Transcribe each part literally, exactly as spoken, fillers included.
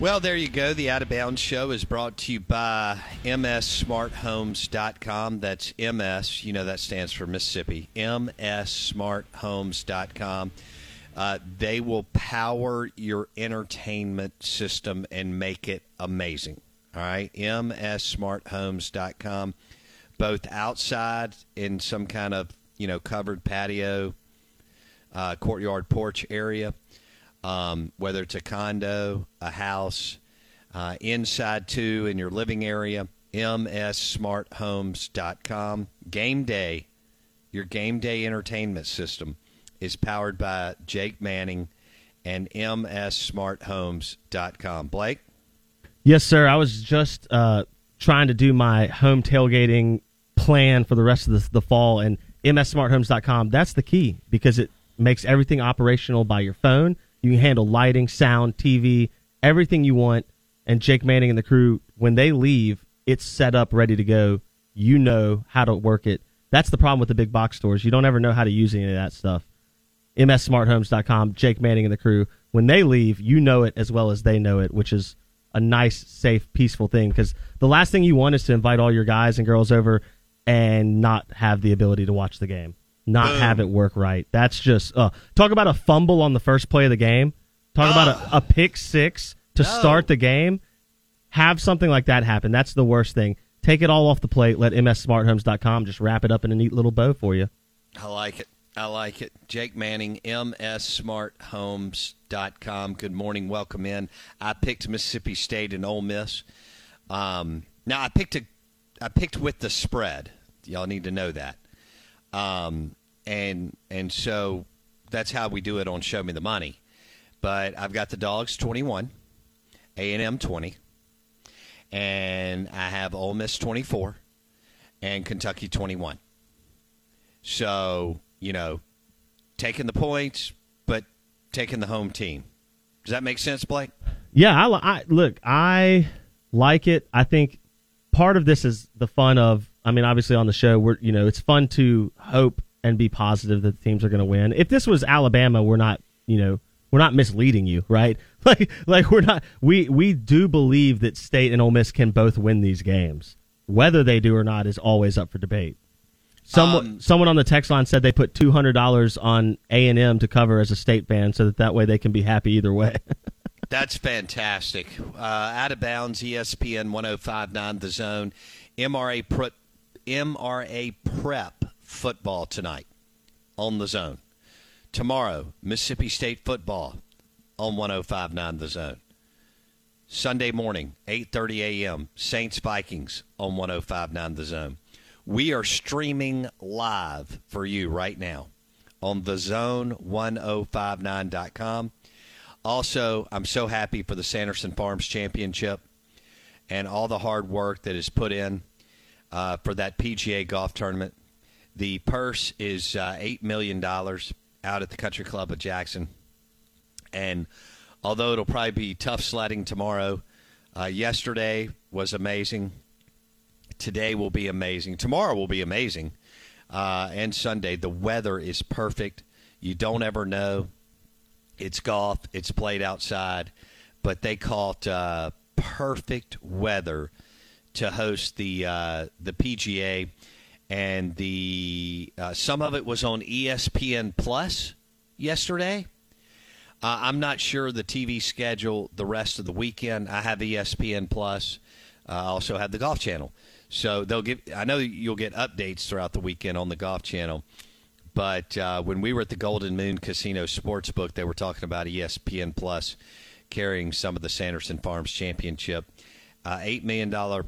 Well, there you go. The Out of Bounds Show is brought to you by M S smart homes dot com. That's M S. You know that stands for Mississippi. M S smart homes dot com. Uh, they will power your entertainment system and make it amazing. All right? M S smart homes dot com. Both outside in some kind of, you know, covered patio, uh, courtyard porch area. Um, whether it's a condo, a house, uh, inside too, in your living area, M S smart homes dot com. Game day, your game day entertainment system is powered by Jake Manning and M S smart homes dot com. Blake? Yes, sir. I was just uh, trying to do my home tailgating plan for the rest of the, the fall, and M S smart homes dot com, that's the key, because it makes everything operational by your phone. You can handle lighting, sound, T V, everything you want. And Jake Manning and the crew, when they leave, it's set up, ready to go. You know how to work it. That's the problem with the big box stores. You don't ever know how to use any of that stuff. M S smart homes dot com, Jake Manning and the crew. When they leave, you know it as well as they know it, which is a nice, safe, peaceful thing. Because the last thing you want is to invite all your guys and girls over and not have the ability to watch the game. Not have it work right. That's just uh, talk about a fumble on the first play of the game. Talk oh. about a, a pick six to no. start the game. Have something like that happen. That's the worst thing. Take it all off the plate. Let M S smart homes dot com just wrap it up in a neat little bow for you. I like it. I like it. Jake Manning, M S smart homes dot com. Good morning. Welcome in. I picked Mississippi State and Ole Miss. Um, now I picked a, I picked with the spread. Y'all need to know that. Um, and and so that's how we do it on Show Me the Money. But I've got the dogs twenty-one, A and M twenty, and I have Ole Miss twenty-four, and Kentucky twenty-one. So, you know, taking the points, but taking the home team. Does that make sense, Blake? Yeah, I, I look, I like it. I think part of this is the fun of, I mean, obviously on the show, we're you know it's fun to hope and be positive that the teams are going to win. If this was Alabama, we're not you know we're not misleading you, right? Like like we're not we we do believe that State and Ole Miss can both win these games. Whether they do or not is always up for debate. Someone um, someone on the text line said they put two hundred dollars on A and M to cover as a State fan, so that that way they can be happy either way. That's fantastic. Uh, Out of Bounds, E S P N one oh five point nine The Zone, M R A Pro. M R A prep football tonight on The Zone. Tomorrow, Mississippi State football on one oh five point nine The Zone. Sunday morning, eight thirty a.m., Saints-Vikings on one oh five point nine The Zone. We are streaming live for you right now on the zone ten fifty-nine dot com. Also, I'm so happy for the Sanderson Farms Championship and all the hard work that is put in. Uh, for that P G A golf tournament. The purse is uh, eight million dollars out at the Country Club of Jackson. And although it'll probably be tough sledding tomorrow, uh, yesterday was amazing. Today will be amazing. Tomorrow will be amazing. Uh, and Sunday, the weather is perfect. You don't ever know. It's golf. It's played outside. But they call it uh, perfect weather to host the uh, the P G A and the uh, some of it was on E S P N Plus yesterday. Uh, I'm not sure the T V schedule the rest of the weekend. I have E S P N Plus. I also have the Golf Channel. So they'll give. I know you'll get updates throughout the weekend on the Golf Channel. But uh, when we were at the Golden Moon Casino Sportsbook, they were talking about E S P N Plus carrying some of the Sanderson Farms Championship. Uh, eight million dollars,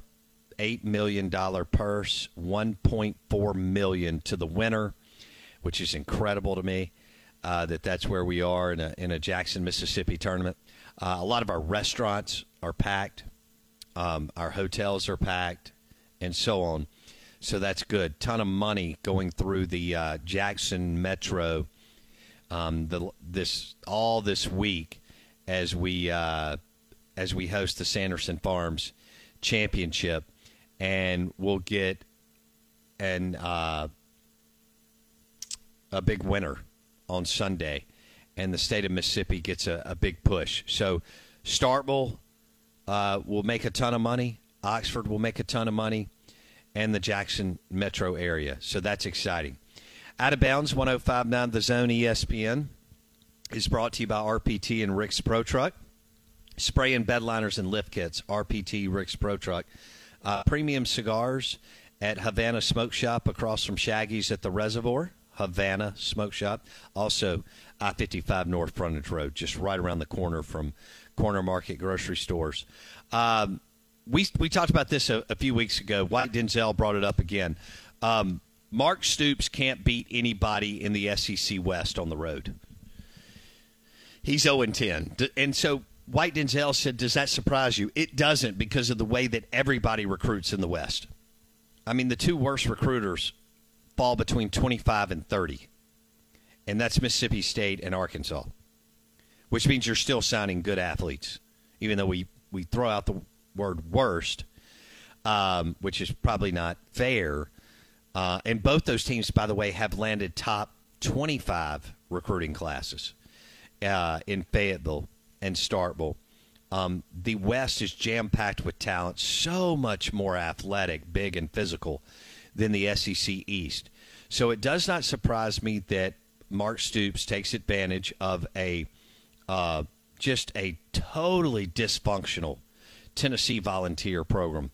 eight million dollars purse, one point four million dollars to the winner, which is incredible to me uh, that that's where we are in a, in a Jackson, Mississippi tournament. Uh, a lot of our restaurants are packed. Um, our hotels are packed and so on. So that's good. Ton of money going through the uh, Jackson Metro um, the, this all this week as we uh, as we host the Sanderson Farms Championship, and we'll get an uh, a big winner on Sunday, and the state of Mississippi gets a, a big push. So Starkville uh, will make a ton of money. Oxford will make a ton of money. And the Jackson metro area. So that's exciting. Out of Bounds, one oh five point nine The Zone E S P N is brought to you by R P T and Rick's Pro Truck. Spray and bed liners and lift kits, R P T, Rick's Pro Truck. Uh, premium cigars at Havana Smoke Shop across from Shaggy's at the Reservoir. Havana Smoke Shop. Also, I fifty-five North Frontage Road, just right around the corner from Corner Market grocery stores. Um, We we talked about this a, a few weeks ago. White Denzel brought it up again. Um, Mark Stoops can't beat anybody in the S E C West on the road. He's oh and ten. And so White Denzel said, does that surprise you? It doesn't, because of the way that everybody recruits in the West. I mean, the two worst recruiters fall between twenty-five and thirty, and that's Mississippi State and Arkansas, which means you're still signing good athletes, even though we, we throw out the – word worst, um, which is probably not fair. Uh, and both those teams, by the way, have landed top twenty-five recruiting classes uh, in Fayetteville and Starkville. Um, the West is jam-packed with talent, so much more athletic, big, and physical than the S E C East. So it does not surprise me that Mark Stoops takes advantage of a uh, just a totally dysfunctional Tennessee volunteer program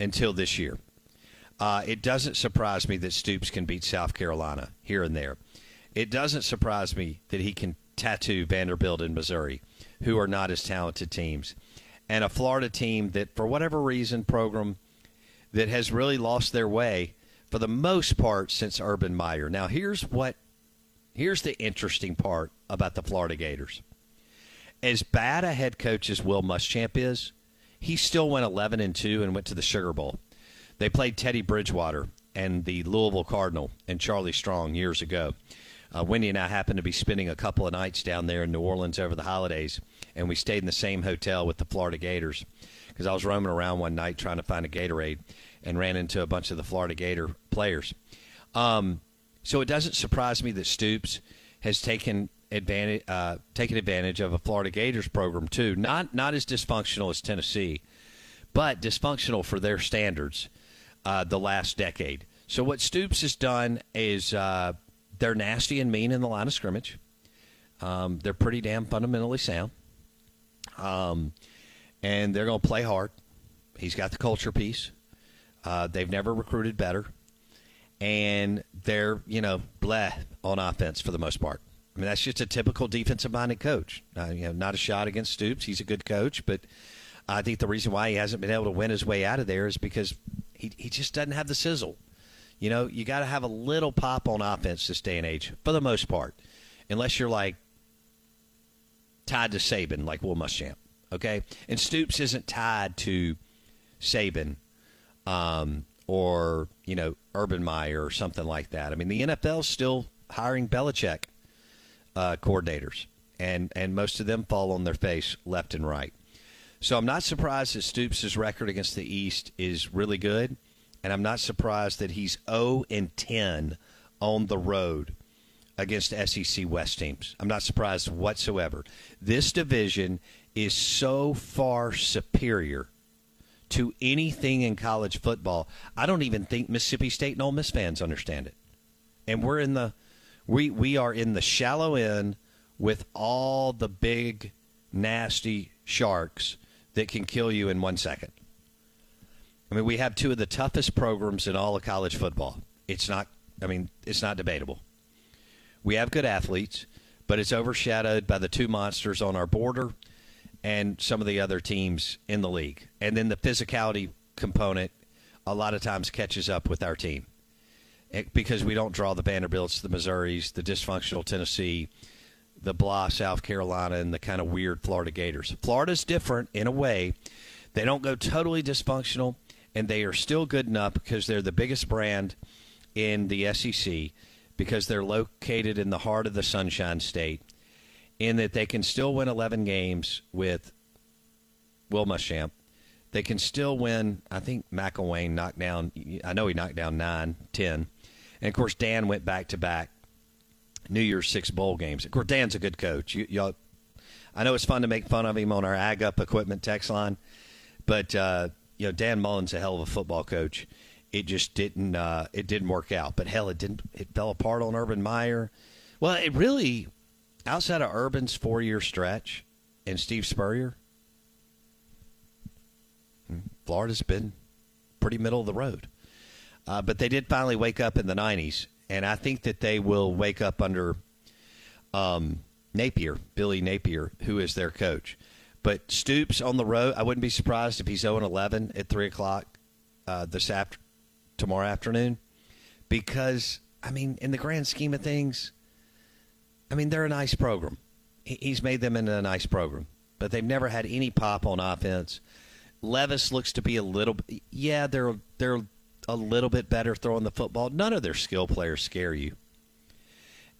until this year. Uh, it doesn't surprise me that Stoops can beat South Carolina here and there. It doesn't surprise me that he can tattoo Vanderbilt and Missouri, who are not as talented teams, and a Florida team that, for whatever reason, program that has really lost their way for the most part since Urban Meyer. Now, here's what here's the interesting part about the Florida Gators. As bad a head coach as Will Muschamp is, he still went eleven and two and went to the Sugar Bowl. They played Teddy Bridgewater and the Louisville Cardinal and Charlie Strong years ago. Uh, Wendy and I happened to be spending a couple of nights down there in New Orleans over the holidays, and we stayed in the same hotel with the Florida Gators because I was roaming around one night trying to find a Gatorade and ran into a bunch of the Florida Gator players. Um, so it doesn't surprise me that Stoops has taken – Advantage, uh, taking advantage of a Florida Gators program too, not not as dysfunctional as Tennessee, but dysfunctional for their standards uh, the last decade. So what Stoops has done is uh, they're nasty and mean in the line of scrimmage. Um, they're pretty damn fundamentally sound, um, and they're going to play hard. He's got the culture piece. Uh, they've never recruited better, and they're you know bleh on offense for the most part. I mean, that's just a typical defensive-minded coach. Uh, you know, not a shot against Stoops. He's a good coach, but I think the reason why he hasn't been able to win his way out of there is because he he just doesn't have the sizzle. You know, you got to have a little pop on offense this day and age, for the most part, unless you're like tied to Saban, like Will Muschamp. Okay, and Stoops isn't tied to Saban um, or you know Urban Meyer or something like that. I mean, the N F L's still hiring Belichick Uh, coordinators, and, and most of them fall on their face left and right. So I'm not surprised that Stoops' record against the East is really good, and I'm not surprised that he's oh and ten on the road against S E C West teams. I'm not surprised whatsoever. This division is so far superior to anything in college football. I don't even think Mississippi State and Ole Miss fans understand it. And we're in the we we are in the shallow end with all the big nasty sharks that can kill you in one second. I mean, we have two of the toughest programs in all of college football. It's not I mean, it's not debatable. We have good athletes, but it's overshadowed by the two monsters on our border and some of the other teams in the league. And then the physicality component a lot of times catches up with our team it, because we don't draw the Vanderbilts, the Missouris, the dysfunctional Tennessee, the blah South Carolina, and the kind of weird Florida Gators. Florida's different in a way. They don't go totally dysfunctional, and they are still good enough because they're the biggest brand in the S E C, because they're located in the heart of the Sunshine State, in that they can still win eleven games with Will Muschamp. They can still win. I think McElwain knocked down, I know he knocked down nine, ten. And, of course, Dan went back-to-back New Year's Six bowl games. Of course, Dan's a good coach. You, y'all, I know it's fun to make fun of him on our Ag Up Equipment text line, but uh, you know, Dan Mullen's a hell of a football coach. It just didn't. Uh, it didn't work out. But hell, it didn't. It fell apart on Urban Meyer. Well, it really, outside of Urban's four-year stretch and Steve Spurrier, Florida's been pretty middle of the road. Uh, but they did finally wake up in the nineties, and I think that they will wake up under um, Napier, Billy Napier, who is their coach. But Stoops on the road, I wouldn't be surprised if he's oh and eleven at three o'clock uh, this afternoon. tomorrow afternoon, because, I mean, in the grand scheme of things, I mean, they're a nice program. He's made them into a nice program, but they've never had any pop on offense. Levis looks to be a little – yeah, they're they're a little bit better throwing the football. None of their skill players scare you.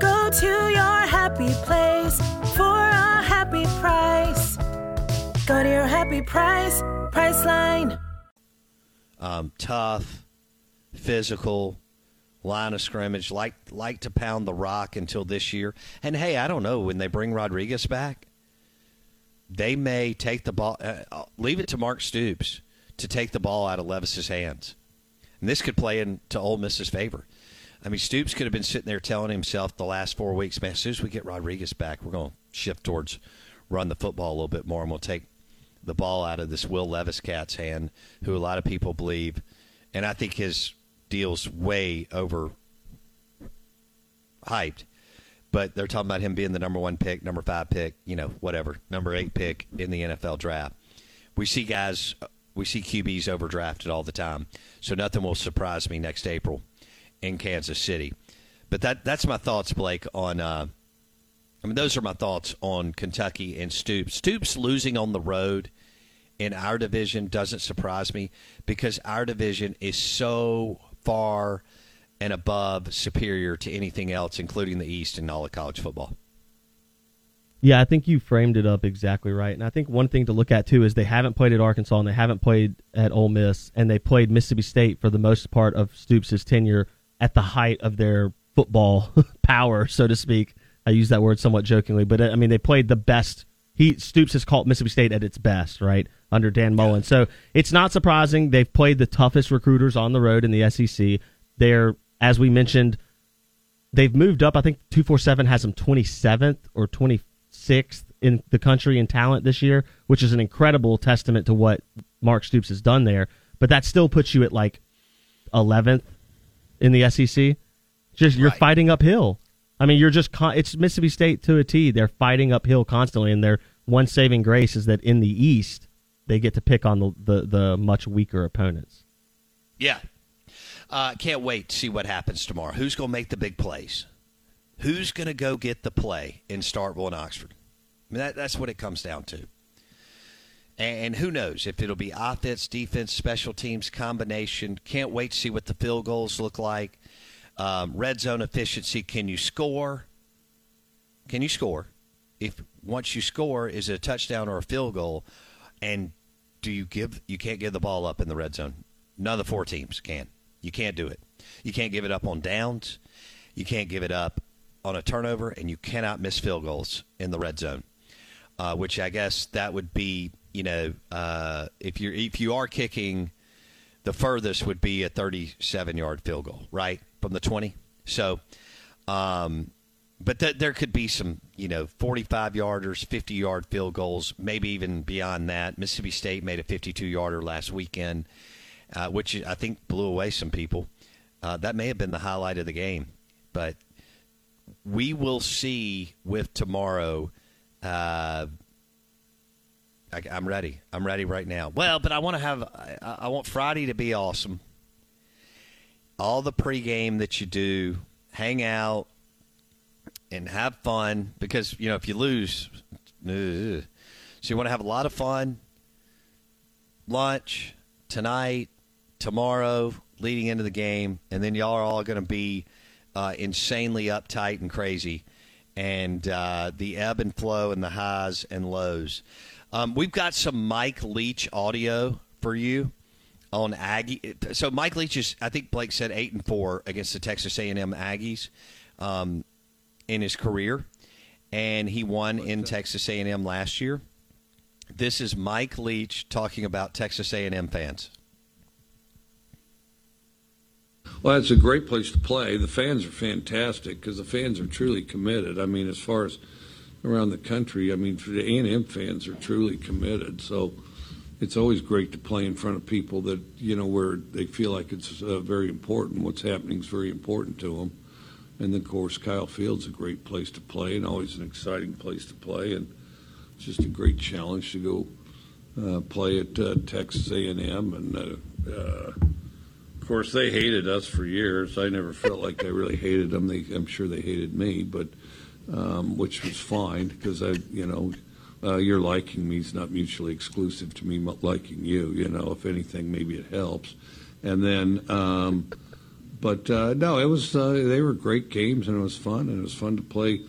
Go to your happy place for a happy price. Go to your happy price, Priceline. Um, tough, physical, line of scrimmage, like like to pound the rock until this year. And, hey, I don't know, when they bring Rodriguez back, they may take the ball uh, – leave it to Mark Stoops to take the ball out of Levis's hands. And this could play into Ole Miss's favor. I mean, Stoops could have been sitting there telling himself the last four weeks, man, as soon as we get Rodriguez back, we're going to shift towards run the football a little bit more, and we'll take – the ball out of this Will Levis cat's hand, who a lot of people believe, and I think his deal's way over hyped, but they're talking about him being the number one pick, number five pick, you know, whatever, number eight pick in the N F L draft. We see guys, we see Q Bs overdrafted all the time, so nothing will surprise me next April in Kansas City. But that that's my thoughts, Blake, on uh, I mean, those are my thoughts on Kentucky and Stoops. Stoops losing on the road in our division doesn't surprise me because our division is so far and above superior to anything else, including the East and all of college football. Yeah, I think you framed it up exactly right. And I think one thing to look at, too, is they haven't played at Arkansas and they haven't played at Ole Miss, and they played Mississippi State for the most part of Stoops' tenure at the height of their football power, so to speak. I use that word somewhat jokingly, but, I mean, they played the best. He Stoops has caught Mississippi State at its best, right, under Dan Mullen. So it's not surprising. They've played the toughest recruiters on the road in the S E C. They're, as we mentioned, they've moved up. I think two forty-seven has them twenty-seventh or twenty-sixth in the country in talent this year, which is an incredible testament to what Mark Stoops has done there. But that still puts you at, like, eleventh in the S E C. Just you're right. Fighting uphill. I mean, you're just con- – it's Mississippi State to a T. They're fighting uphill constantly, and their one saving grace is that in the East, they get to pick on the, the, the much weaker opponents. Yeah. Uh, can't wait to see what happens tomorrow. Who's going to make the big plays? Who's going to go get the play in Starkville and Oxford? I mean, that, that's what it comes down to. And who knows if it'll be offense, defense, special teams combination. Can't wait to see what the field goals look like. Um, red zone efficiency. Can you score? Can you score? If once you score, is it a touchdown or a field goal? And do you give? You can't give the ball up in the red zone. None of the four teams can. You can't do it. You can't give it up on downs. You can't give it up on a turnover, and you cannot miss field goals in the red zone. Uh, which I guess that would be. You know, uh, if you're if you are kicking, the furthest would be a thirty-seven yard field goal, right, from the twenty. So, um, but th- there could be some, you know, forty-five yarders, fifty yard field goals, maybe even beyond that. Mississippi State made a fifty-two yarder last weekend, uh, which I think blew away some people. Uh, that may have been the highlight of the game, but we will see with tomorrow. Uh, I, I'm ready. I'm ready right now. Well, but I want to have I, I want Friday to be awesome. All the pregame that you do, hang out and have fun because, you know, if you lose, ugh. So you want to have a lot of fun, lunch, tonight, tomorrow, leading into the game, and then y'all are all going to be uh, insanely uptight and crazy and uh, the ebb and flow and the highs and lows. Um, we've got some Mike Leach audio for you on Aggie. So Mike Leach is, I think Blake said, eight and four against the Texas A and M Aggies um, in his career, and he won in Texas A and M last year. This is Mike Leach talking about Texas A and M fans. Well, it's a great place to play. The fans are fantastic because the fans are truly committed. I mean, as far as around the country, I mean, the A and M fans are truly committed. So it's always great to play in front of people that, you know, where they feel like it's uh, very important. What's happening is very important to them. And then, of course, Kyle Field's a great place to play and always an exciting place to play. And it's just a great challenge to go uh, play at uh, Texas A and M. And, uh, uh, of course, they hated us for years. I never felt like I really hated them. They, I'm sure they hated me, but Um, which was fine because I, you know, uh, your liking me is not mutually exclusive to me liking you. You know, if anything, maybe it helps. And then, um, but uh, no, it was uh, they were great games and it was fun and it was fun to play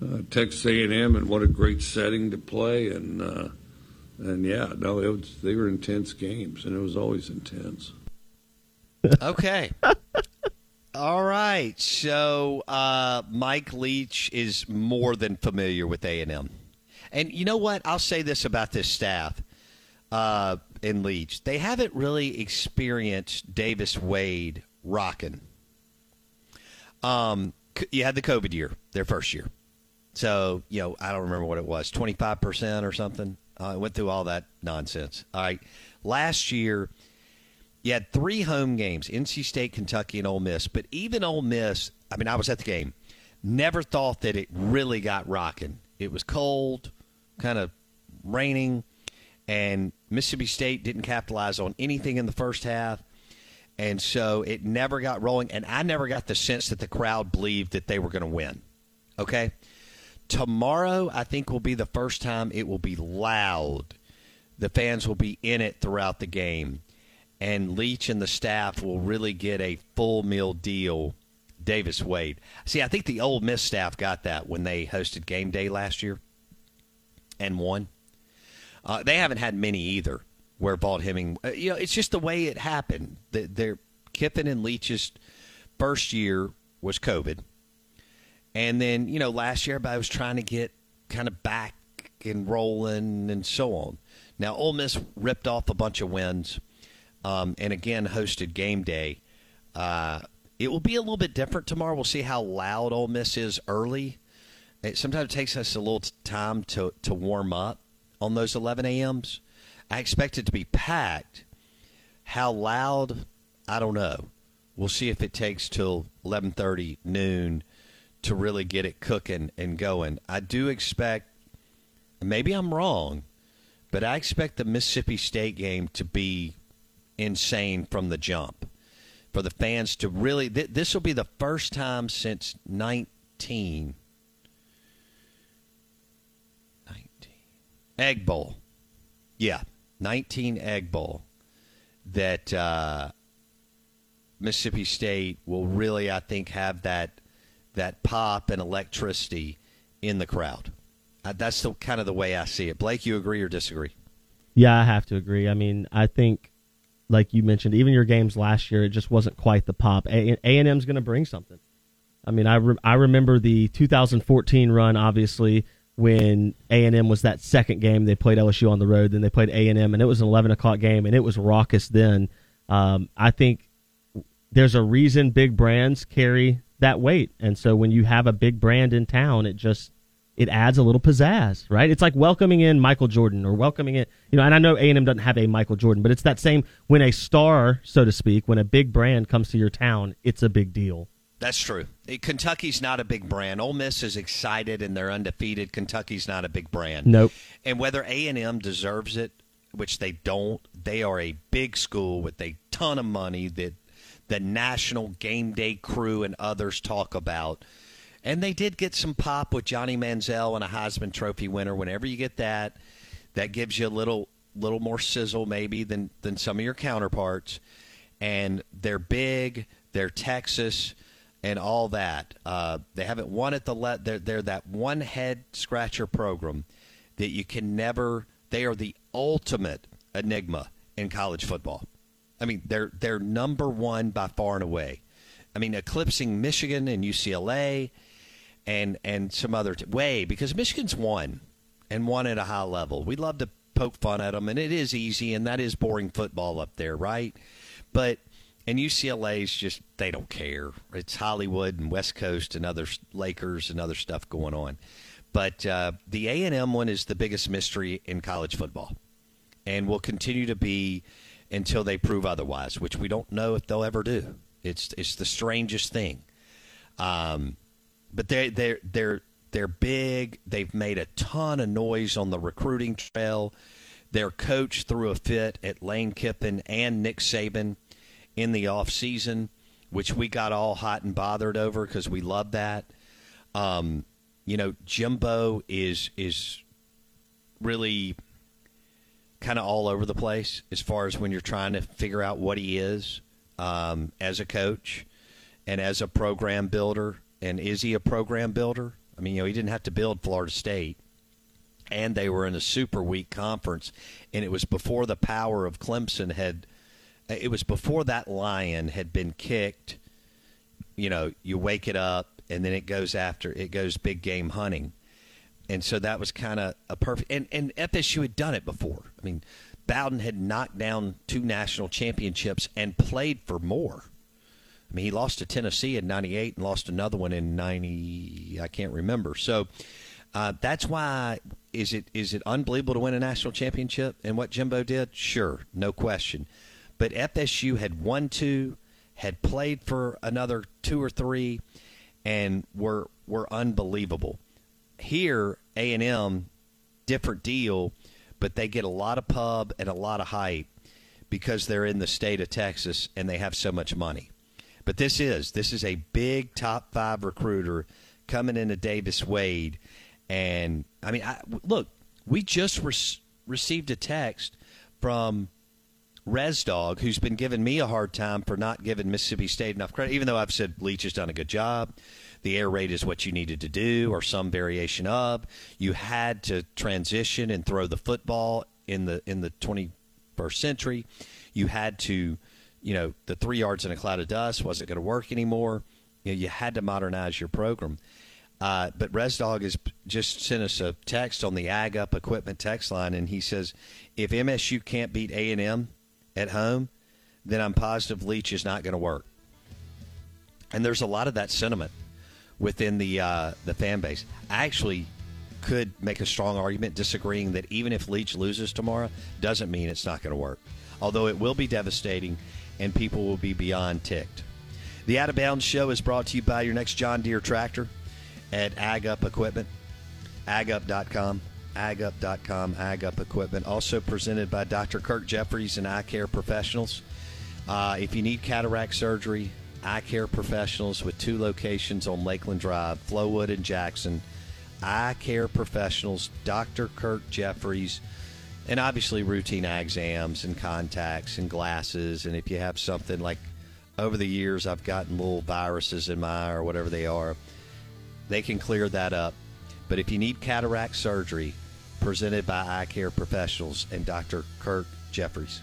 uh, Texas A and M and what a great setting to play and uh, and yeah, no, it was they were intense games and it was always intense. Okay. All right, so uh, Mike Leach is more than familiar with A and M. And you know what? I'll say this about this staff uh, in Leach. They haven't really experienced Davis Wade rocking. Um, you had the COVID year, their first year. So, you know, I don't remember what it was, twenty-five percent or something. Uh, I went through all that nonsense. All right, last year – you had three home games, N C State, Kentucky, and Ole Miss. But even Ole Miss, I mean, I was at the game, never thought that it really got rocking. It was cold, kind of raining, and Mississippi State didn't capitalize on anything in the first half. And so it never got rolling, and I never got the sense that the crowd believed that they were going to win. Okay? Tomorrow, I think, will be the first time it will be loud. The fans will be in it throughout the game. And Leach and the staff will really get a full meal deal, Davis Wade. See, I think the Ole Miss staff got that when they hosted game day last year and won. Uh, they haven't had many either where Vaught Hemming uh, – you know, it's just the way it happened. The, their, Kiffin and Leach's first year was COVID. And then, you know, last year everybody was trying to get kind of back and rolling and so on. Now, Ole Miss ripped off a bunch of wins. Um, and, again, hosted game day. Uh, it will be a little bit different tomorrow. We'll see how loud Ole Miss is early. It sometimes takes us a little time to, to warm up on those eleven a.m.s. I expect it to be packed. How loud, I don't know. We'll see if it takes till eleven thirty, noon, to really get it cooking and going. I do expect, maybe I'm wrong, but I expect the Mississippi State game to be insane from the jump for the fans to really th- this will be the first time since nineteen nineteen Egg Bowl, Yeah, nineteen Egg Bowl that uh, Mississippi State will really, I think, have that that pop and electricity in the crowd. Uh, that's the kind of the way I see it. Blake, you agree or disagree? Yeah, I have to agree. I mean, I think, like you mentioned, even your games last year, it just wasn't quite the pop. A- A&M's going to bring something. I mean, I re- I remember the two thousand fourteen run, obviously, when A and M was that second game. They played L S U on the road, then they played A and M, and it was an eleven o'clock game, and it was raucous then. Um, I think there's a reason big brands carry that weight, and so when you have a big brand in town, it just it adds a little pizzazz, right? It's like welcoming in Michael Jordan or welcoming it, you know, and I know A and M doesn't have a Michael Jordan, but it's that same when a star, so to speak, when a big brand comes to your town, it's a big deal. That's true. Kentucky's not a big brand. Ole Miss is excited and they're undefeated. Kentucky's not a big brand. Nope. And whether A and M deserves it, which they don't, they are a big school with a ton of money that the national game day crew and others talk about. And they did get some pop with Johnny Manziel and a Heisman Trophy winner. Whenever you get that, that gives you a little little more sizzle maybe than, than some of your counterparts. And they're big, they're Texas, and all that. Uh, they haven't won at the le- – they're, they're that one-head-scratcher program that you can never – they are the ultimate enigma in college football. I mean, they're they're number one by far and away. I mean, eclipsing Michigan and U C L A – And and some other t- way, because Michigan's won and won at a high level. We love to poke fun at them, and it is easy, and that is boring football up there, right? But and U C L A's just they don't care. It's Hollywood and West Coast and other Lakers and other stuff going on. But uh, the A and M one is the biggest mystery in college football, and will continue to be until they prove otherwise, which we don't know if they'll ever do. It's it's the strangest thing. Um. But they they they're they're big. They've made a ton of noise on the recruiting trail. Their coach threw a fit at Lane Kiffin and Nick Saban in the offseason, which we got all hot and bothered over because we love that. Um, you know, Jimbo is is really kind of all over the place as far as when you're trying to figure out what he is um, as a coach and as a program builder. And is he a program builder? I mean, you know, he didn't have to build Florida State. And they were in a super weak conference. And it was before the power of Clemson had – it was before that lion had been kicked. You know, you wake it up, and then it goes after – it goes big game hunting. And so that was kind of a perfect – and and F S U had done it before. I mean, Bowden had knocked down two national championships and played for more. I mean, he lost to Tennessee in ninety-eight and lost another one in ninety, I can't remember. So uh, that's why, is it is it unbelievable to win a national championship and what Jimbo did? Sure, no question. But F S U had won two, had played for another two or three, and were were unbelievable. Here, A and M, different deal, but they get a lot of pub and a lot of hype because they're in the state of Texas and they have so much money. But this is this is a big top five recruiter coming into Davis Wade, and I mean, I, look, we just re- received a text from Res Dog, who's been giving me a hard time for not giving Mississippi State enough credit, even though I've said Leach has done a good job. The air raid is what you needed to do, or some variation of. You had to transition and throw the football in the in the twenty-first century. You had to. You know, the three yards in a cloud of dust wasn't going to work anymore. You know, you had to modernize your program. Uh, but Res Dog has just sent us a text on the Ag Up Equipment text line, and he says, if M S U can't beat A and M at home, then I'm positive Leach is not going to work. And there's a lot of that sentiment within the uh, the fan base. I actually could make a strong argument disagreeing that even if Leach loses tomorrow, doesn't mean it's not going to work. Although it will be devastating, and people will be beyond ticked. The Out of Bounds Show is brought to you by your next John Deere tractor at Ag Up Equipment, ag up dot com, ag up dot com, Ag Up Equipment. Also presented by Doctor Kirk Jeffries and Eye Care Professionals. Uh, if you need cataract surgery, Eye Care Professionals with two locations on Lakeland Drive, Flowood and Jackson. Eye Care Professionals, Doctor Kirk Jeffries. And obviously routine eye exams and contacts and glasses. And if you have something like, over the years I've gotten little viruses in my eye or whatever they are, they can clear that up. But if you need cataract surgery, presented by Eye Care Professionals and Doctor Kirk Jeffries.